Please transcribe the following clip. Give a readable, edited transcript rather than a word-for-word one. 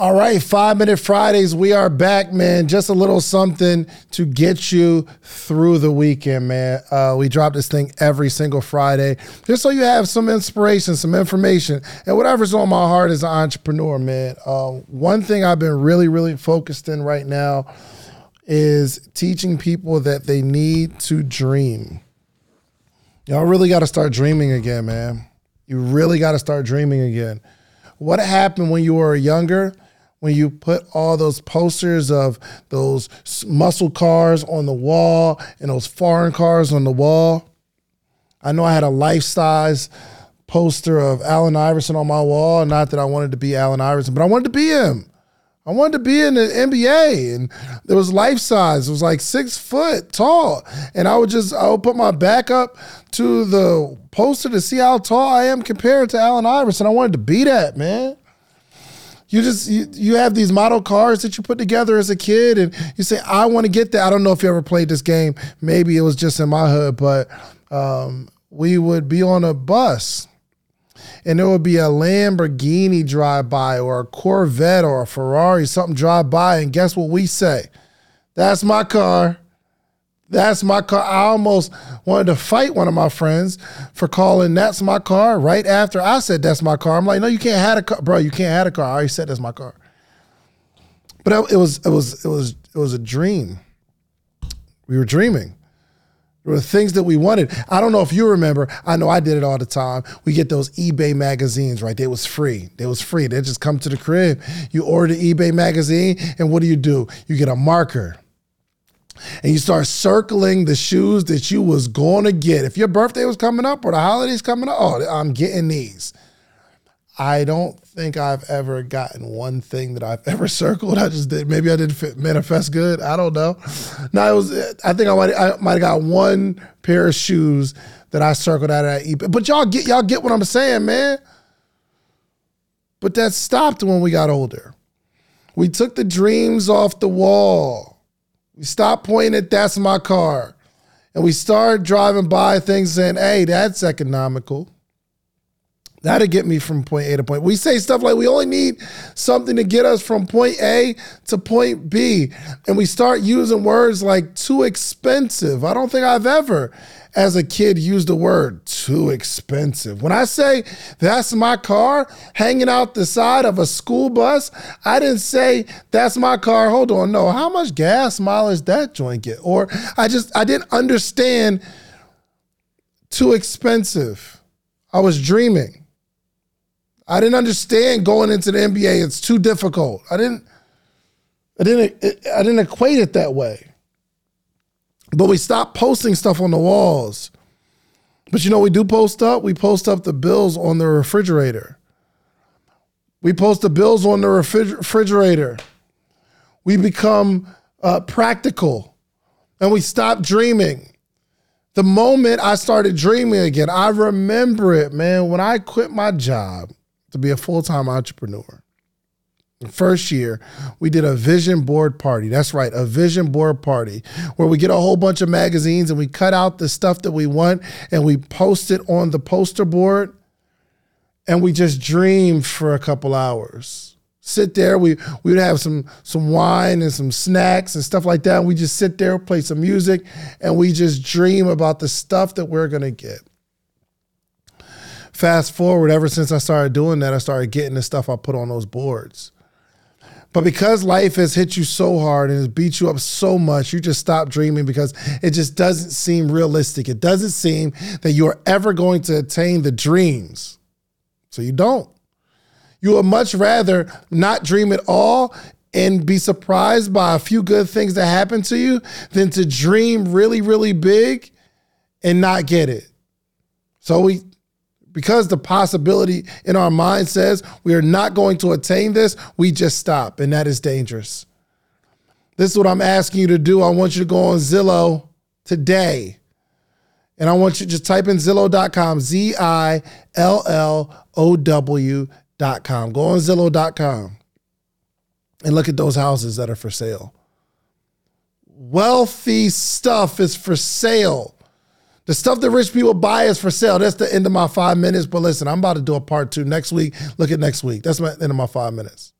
All right, 5 Minute Fridays, we are back, man. Just a little something to get you through the weekend, man. We drop this thing every single Friday, just so you have some inspiration, some information, and whatever's on my heart as an entrepreneur, man. One thing I've been really focused in right now is teaching people that they need to dream. Y'all really got to start dreaming again, man. You really got to start dreaming again. What happened when you were younger, when you put all those posters of those muscle cars on the wall and those foreign cars on the wall? I know I had a life-size poster of Allen Iverson on my wall. Not that I wanted to be Allen Iverson, but I wanted to be him. I wanted to be in the NBA, and it was life size. It was like 6 foot tall. And I would put my back up to the poster to see how tall I am compared to Allen Iverson. I wanted to be that, man. You have these model cars that you put together as a kid, and you say, I want to get that. I don't know if you ever played this game. Maybe it was just in my hood, but we would be on a bus, and there would be a Lamborghini drive by, or a Corvette, or a Ferrari, something drive by. And guess what we say? That's my car. That's my car. I almost wanted to fight one of my friends for calling that's my car right after I said that's my car. I'm like, no, you can't have a car. Bro, you can't have a car. I already said that's my car. But it was a dream. We were dreaming. There were things that we wanted. I don't know if you remember. I know I did it all the time. We get those eBay magazines, right? They was free. They was free. They just come to the crib. You order the eBay magazine, and what do? You get a marker. And you start circling the shoes that you was going to get. If your birthday was coming up or the holidays coming up, oh, I'm getting these. I don't think I've ever gotten one thing that I've ever circled. I just did. Maybe I didn't manifest good. I don't know. No, it was. I think I might have got one pair of shoes that I circled out of that eBay. But y'all get what I'm saying, man. But that stopped when we got older. We took the dreams off the wall. We stopped pointing at that's my car, and we started driving by things saying, "Hey, that's economical. That'll get me from point A to point." We say stuff like we only need something to get us from point A to point B. And we start using words like too expensive. I don't think I've ever, as a kid, used the word too expensive. When I say that's my car hanging out the side of a school bus, I didn't say that's my car. Hold on. No, how much gas mileage that joint get? Or I didn't understand too expensive. I was dreaming. I didn't understand going into the NBA. It's too difficult. I didn't equate it that way. But we stopped posting stuff on the walls. But you know, we do post up. We post up the bills on the refrigerator. We post the bills on the refrigerator. We become practical, and we stop dreaming. The moment I started dreaming again, I remember it, man. When I quit my job to be a full-time entrepreneur, the first year, we did a vision board party. That's right, a vision board party, where we get a whole bunch of magazines and we cut out the stuff that we want and we post it on the poster board, and we just dream for a couple hours. Sit there, we would have some wine and some snacks and stuff like that. And we just sit there, play some music, and we just dream about the stuff that we're gonna get. Fast forward, ever since I started doing that, I started getting the stuff I put on those boards. But because life has hit you so hard and has beat you up so much, you just stop dreaming because it just doesn't seem realistic. It doesn't seem that you're ever going to attain the dreams. So you don't. You would much rather not dream at all and be surprised by a few good things that happen to you than to dream really big and not get it. So because the possibility in our mind says we are not going to attain this, we just stop, and that is dangerous. This is what I'm asking you to do. I want you to go on Zillow today, and I want you to just type in Zillow.com, Zillow.com. Go on Zillow.com and look at those houses that are for sale. Wealthy stuff is for sale. The stuff that rich people buy is for sale. That's the end of my 5 minutes. But listen, I'm about to do a part 2 next week. Look at next week. That's my end of my 5 minutes.